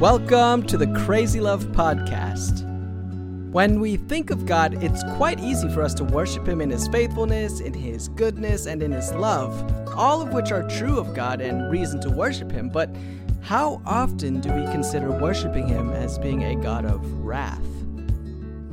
Welcome to the Crazy Love Podcast. When we think of God, it's quite easy for us to worship Him in His faithfulness, in His goodness, and in His love, all of which are true of God and reason to worship Him. But how often do we consider worshiping Him as being a God of wrath?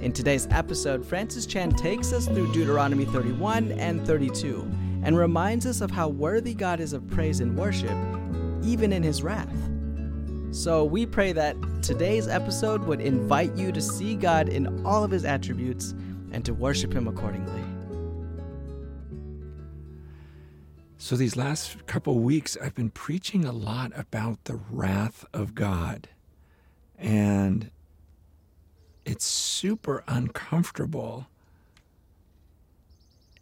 In today's episode, Francis Chan takes us through Deuteronomy 31 and 32 and reminds us of how worthy God is of praise and worship, even in His wrath. So we pray that today's episode would invite you to see God in all of His attributes and to worship Him accordingly. So these last couple weeks, I've been preaching a lot about the wrath of God. And it's super uncomfortable.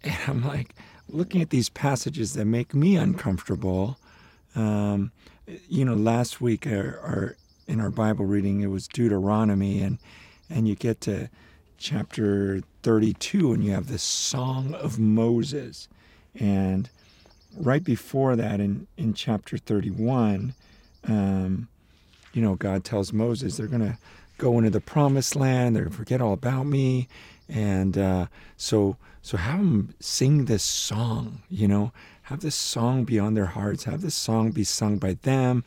And I'm like looking at these passages that make me uncomfortable. Last week in our Bible reading, it was Deuteronomy, and you get to chapter 32, and you have this Song of Moses. And right before that, in chapter 31, God tells Moses, they're going to go into the Promised Land, they're going to forget all about me. And so have them sing this song, Have this song be on their hearts. Have this song be sung by them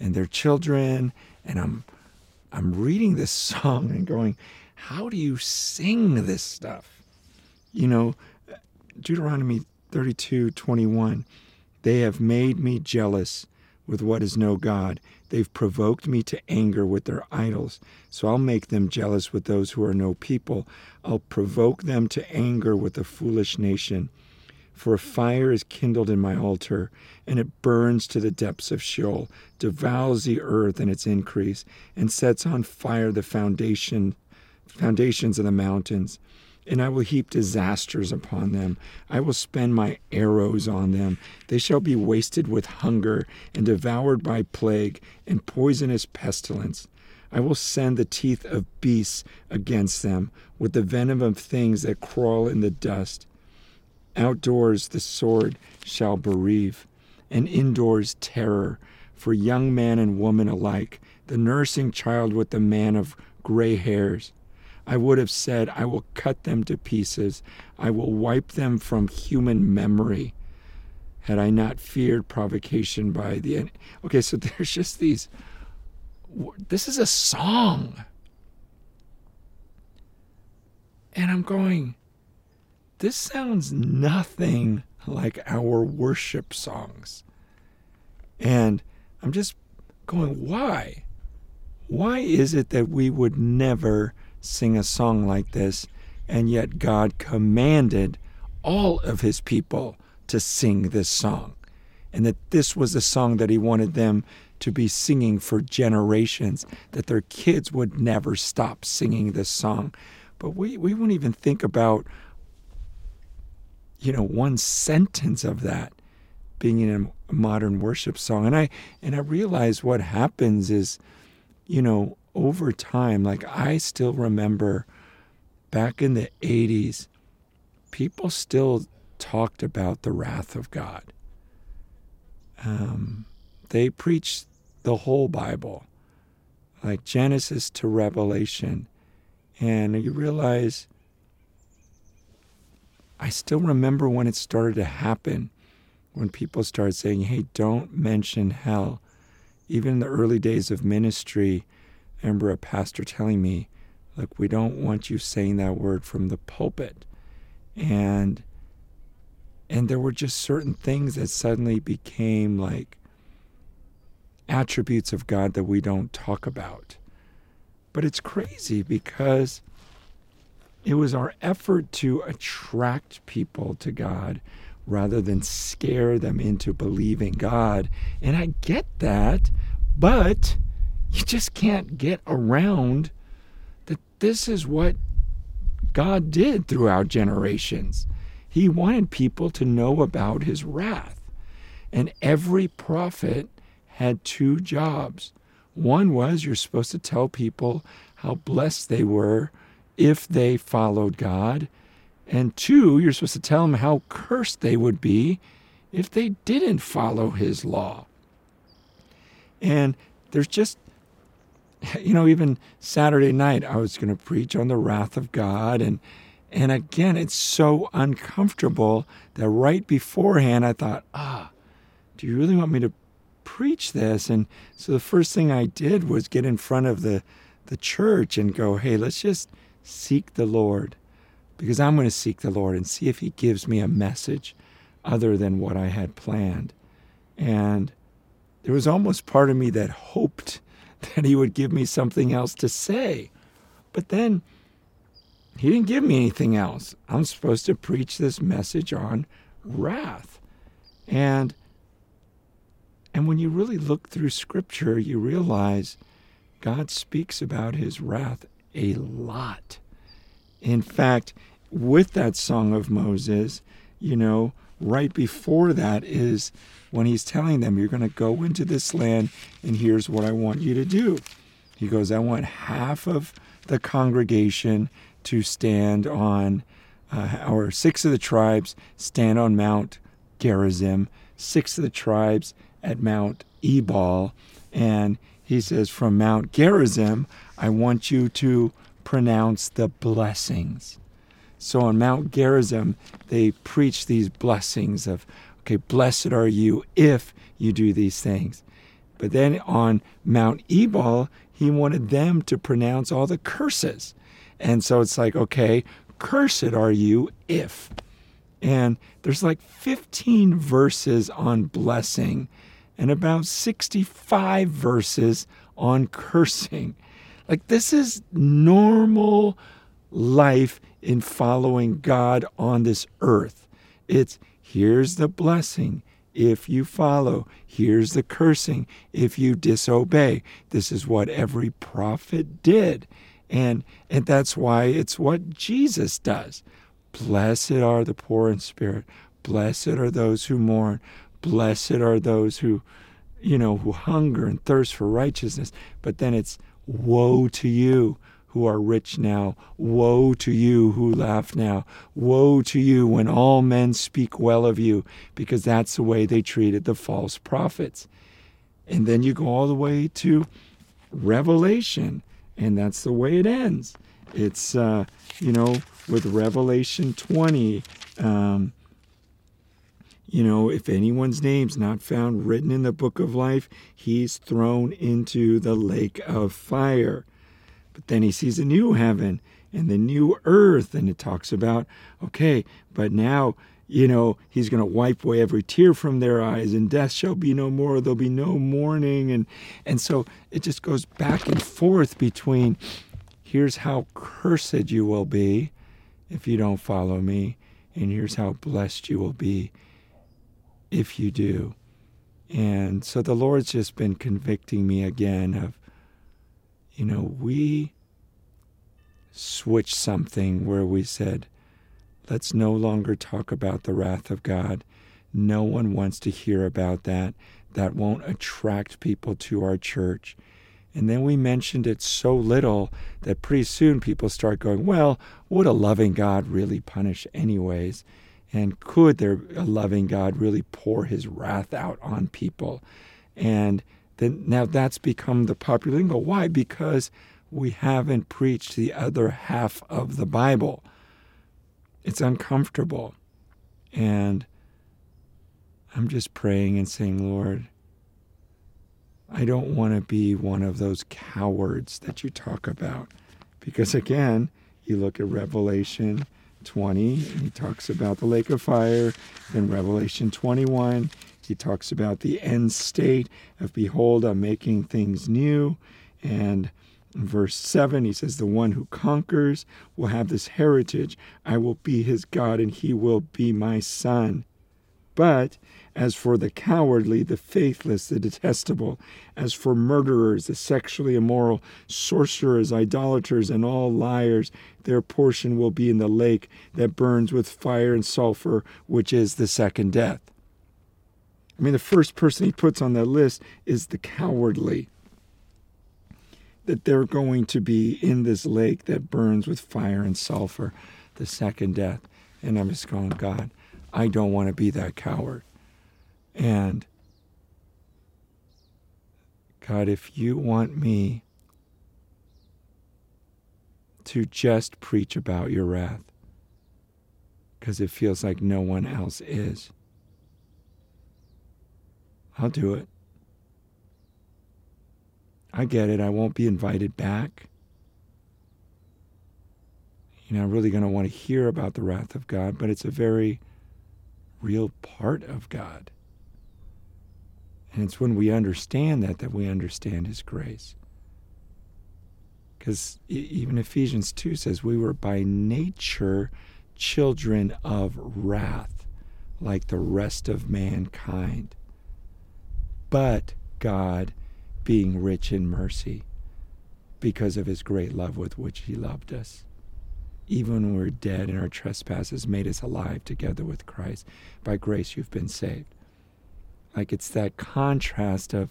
and their children. And I'm reading this song and going, how do you sing this stuff? Deuteronomy 32:21, they have made me jealous with what is no God. They've provoked me to anger with their idols. So I'll make them jealous with those who are no people. I'll provoke them to anger with a foolish nation. For a fire is kindled in my altar, and it burns to the depths of Sheol, devours the earth and its increase, and sets on fire the foundations of the mountains. And I will heap disasters upon them. I will spend my arrows on them. They shall be wasted with hunger, and devoured by plague, and poisonous pestilence. I will send the teeth of beasts against them, with the venom of things that crawl in the dust. Outdoors the sword shall bereave, and indoors terror, for young man and woman alike, the nursing child with the man of gray hairs. I would have said, I will cut them to pieces, I will wipe them from human memory, had I not feared provocation by the enemy. Okay, so there's just these, this is a song. And I'm going, this sounds nothing like our worship songs. And I'm just going, why? Why is it that we would never sing a song like this, and yet God commanded all of His people to sing this song, and that this was the song that He wanted them to be singing for generations, that their kids would never stop singing this song? But we wouldn't even think about one sentence of that being in a modern worship song. And I realize what happens is, over time, like I still remember back in the 80s, people still talked about the wrath of God. They preached the whole Bible, like Genesis to Revelation. And you realize, I still remember when it started to happen, when people started saying, hey, don't mention hell. Even in the early days of ministry, I remember a pastor telling me, look, we don't want you saying that word from the pulpit. And there were just certain things that suddenly became like attributes of God that we don't talk about. But it's crazy because it was our effort to attract people to God rather than scare them into believing God. And I get that, but you just can't get around that this is what God did throughout generations. He wanted people to know about His wrath. And every prophet had two jobs. One was you're supposed to tell people how blessed they were if they followed God. And two, you're supposed to tell them how cursed they would be if they didn't follow His law. And there's just you know, even Saturday night, I was going to preach on the wrath of God. And again, it's so uncomfortable that right beforehand, I thought, do you really want me to preach this? And so the first thing I did was get in front of the church and go, hey, let's just seek the Lord, because I'm going to seek the Lord and see if he gives me a message other than what I had planned. And there was almost part of me that hoped that he would give me something else to say. But then he didn't give me anything else. I'm supposed to preach this message on wrath. And when you really look through Scripture, you realize God speaks about his wrath a lot. In fact, with that Song of Moses, you know, right before that is when he's telling them, you're going to go into this land, and here's what I want you to do. He goes, I want half of the congregation to stand on, or six of the tribes stand on Mount Gerizim, six of the tribes at Mount Ebal. And he says, from Mount Gerizim, I want you to pronounce the blessings. So on Mount Gerizim, they preach these blessings of, okay, blessed are you if you do these things. But then on Mount Ebal, he wanted them to pronounce all the curses. And so it's like, okay, cursed are you if. And there's like 15 verses on blessing and about 65 verses on cursing. Like, this is normal life in following God on this earth. It's here's the blessing if you follow. Here's the cursing if you disobey. This is what every prophet did. And that's why it's what Jesus does. Blessed are the poor in spirit. Blessed are those who mourn. Blessed are those who, you know, who hunger and thirst for righteousness. But then it's woe to you who are rich now, woe to you who laugh now, woe to you when all men speak well of you, because that's the way they treated the false prophets. And then you go all the way to Revelation, and that's the way it ends. It's, you know, with Revelation 20, you know, if anyone's name's not found written in the book of life, he's thrown into the lake of fire. But then he sees a new heaven and the new earth. And it talks about, okay, but now, you know, he's going to wipe away every tear from their eyes, and death shall be no more. There'll be no mourning. And so it just goes back and forth between here's how cursed you will be if you don't follow me, and here's how blessed you will be if you do. And so the Lord's just been convicting me again of, you know, we switched something where we said, let's no longer talk about the wrath of God. No one wants to hear about that. That won't attract people to our church. And then we mentioned it so little that pretty soon people start going, well, would a loving God really punish anyways? And could a loving God really pour his wrath out on people? And then now that's become the popular lingo. Why? Because we haven't preached the other half of the Bible. It's uncomfortable. And I'm just praying and saying, Lord, I don't want to be one of those cowards that you talk about. Because again, you look at Revelation 20, and he talks about the lake of fire. Then Revelation 21, he talks about the end state of, behold, I'm making things new. And in verse 7, he says, the one who conquers will have this heritage. I will be his God, and he will be my son. But as for the cowardly, the faithless, the detestable, as for murderers, the sexually immoral, sorcerers, idolaters, and all liars, their portion will be in the lake that burns with fire and sulfur, which is the second death. I mean, the first person he puts on that list is the cowardly, that they're going to be in this lake that burns with fire and sulfur, the second death. And I'm just going, God, I don't want to be that coward. And God, if you want me to just preach about your wrath, because it feels like no one else is. I'll do it. I get it. I won't be invited back. You know, I'm really going to want to hear about the wrath of God, but it's a very real part of God. And it's when we understand that we understand His grace. Because even Ephesians 2 says we were by nature children of wrath, like the rest of mankind. But God, being rich in mercy, because of His great love with which He loved us, even when we were dead in our trespasses, made us alive together with Christ. By grace you've been saved. Like, it's that contrast of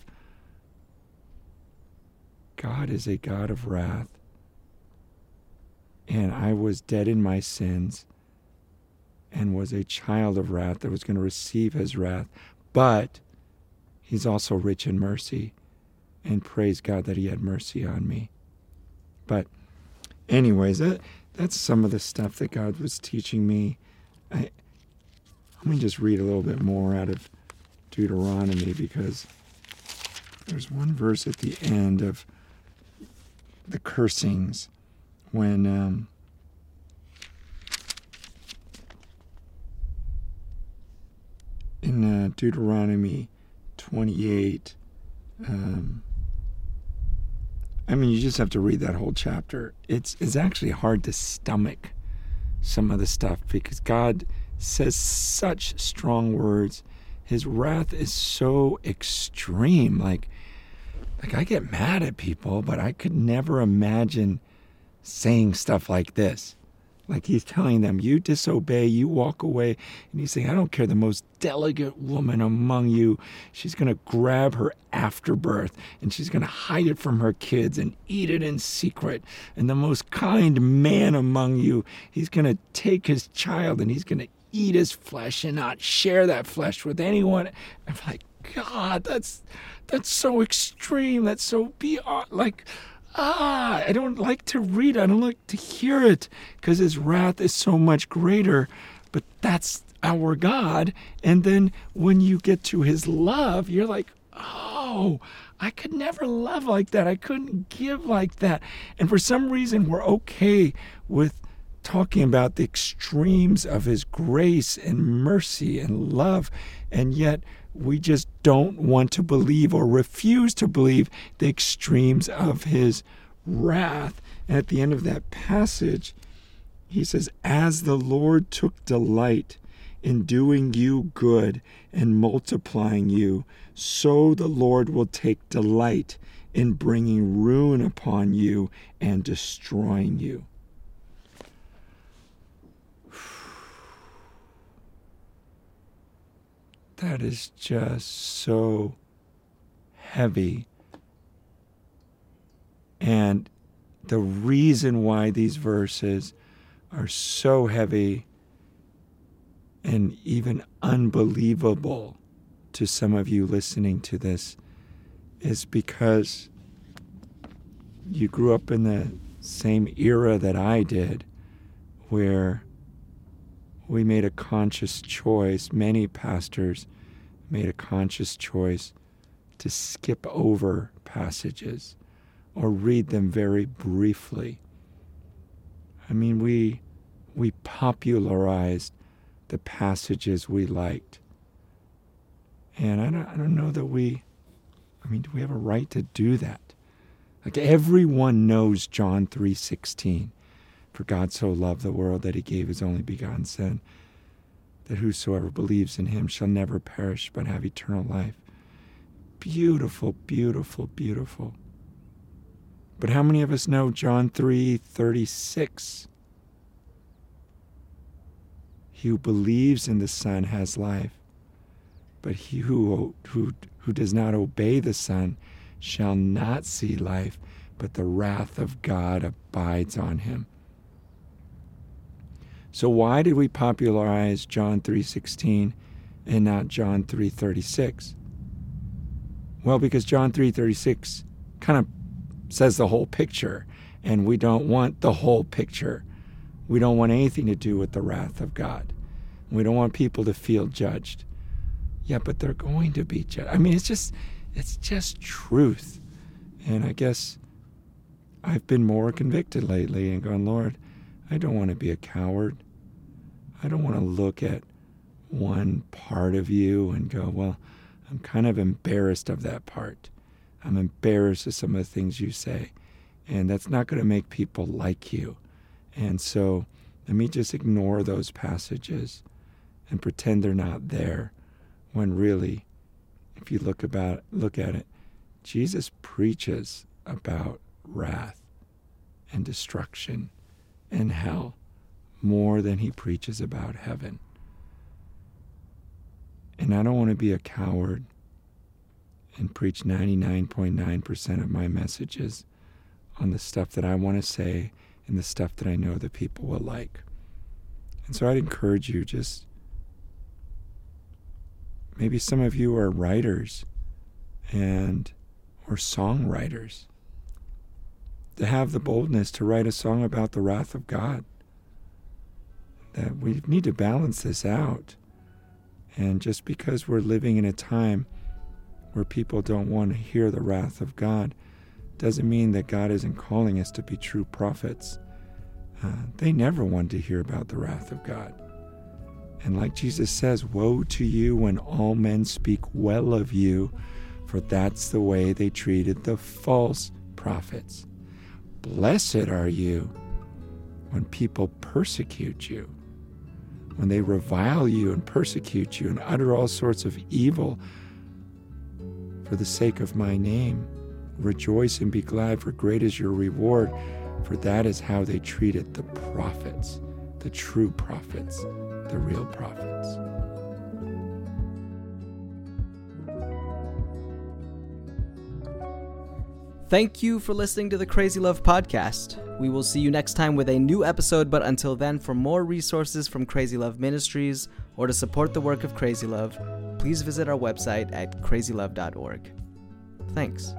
God is a God of wrath, and I was dead in my sins and was a child of wrath that was going to receive His wrath, but He's also rich in mercy, and praise God that He had mercy on me. But anyways, that's some of the stuff that God was teaching me. Let me just read a little bit more out of Deuteronomy, because there's one verse at the end of the cursings when in Deuteronomy 28. You just have to read that whole chapter. It's actually hard to stomach some of the stuff, because God says such strong words. His wrath is so extreme. Like I get mad at people, but I could never imagine saying stuff like this. Like, He's telling them, you disobey, you walk away. And He's saying, I don't care, the most delicate woman among you, she's going to grab her afterbirth, and she's going to hide it from her kids and eat it in secret. And the most kind man among you, he's going to take his child and he's going to eat his flesh and not share that flesh with anyone. I'm like, God, that's so extreme. That's so beyond, I don't like to read it. I don't like to hear it, because His wrath is so much greater. But that's our God. And then when you get to His love, you're like, oh, I could never love like that. I couldn't give like that. And for some reason, we're okay with talking about the extremes of His grace and mercy and love. And yet we just don't want to believe, or refuse to believe, the extremes of His wrath. And at the end of that passage, He says, as the Lord took delight in doing you good and multiplying you, so the Lord will take delight in bringing ruin upon you and destroying you. That is just so heavy. And the reason why these verses are so heavy and even unbelievable to some of you listening to this is because you grew up in the same era that I did, where we made a conscious choice, many pastors made a conscious choice to skip over passages or read them very briefly. I mean, we popularized the passages we liked. And I don't know that do we have a right to do that? Like, everyone knows John 3:16. For God so loved the world that He gave His only begotten Son, that whosoever believes in Him shall never perish but have eternal life. Beautiful, beautiful, beautiful. But how many of us know John 3:36? He who believes in the Son has life, but he who does not obey the Son shall not see life, but the wrath of God abides on him. So why did we popularize John 3:16 and not John 3:36? Well, because John 3:36 kind of says the whole picture. and we don't want the whole picture. We don't want anything to do with the wrath of God. We don't want people to feel judged. Yeah, but they're going to be judged. I mean, it's just truth. And I guess I've been more convicted lately and gone, Lord, I don't want to be a coward. I don't want to look at one part of you and go, well, I'm kind of embarrassed of that part. I'm embarrassed of some of the things you say. And that's not going to make people like you. And so let me just ignore those passages and pretend they're not there, when really, if you look at it, Jesus preaches about wrath and destruction and hell more than he preaches about heaven. And I don't want to be a coward and preach 99.9% of my messages on the stuff that I want to say and the stuff that I know that people will like. And so I'd encourage you, just maybe some of you are writers and or songwriters, to have the boldness to write a song about the wrath of God. That we need to balance this out. And just because we're living in a time where people don't want to hear the wrath of God doesn't mean that God isn't calling us to be true prophets. They never wanted to hear about the wrath of God. And like Jesus says, woe to you when all men speak well of you, for that's the way they treated the false prophets. Blessed are you when people persecute you, when they revile you and persecute you and utter all sorts of evil for the sake of my name. Rejoice and be glad, for great is your reward, for that is how they treated the prophets, the true prophets, the real prophets. Thank you for listening to the Crazy Love Podcast. We will see you next time with a new episode, but until then, for more resources from Crazy Love Ministries or to support the work of Crazy Love, please visit our website at crazylove.org. Thanks.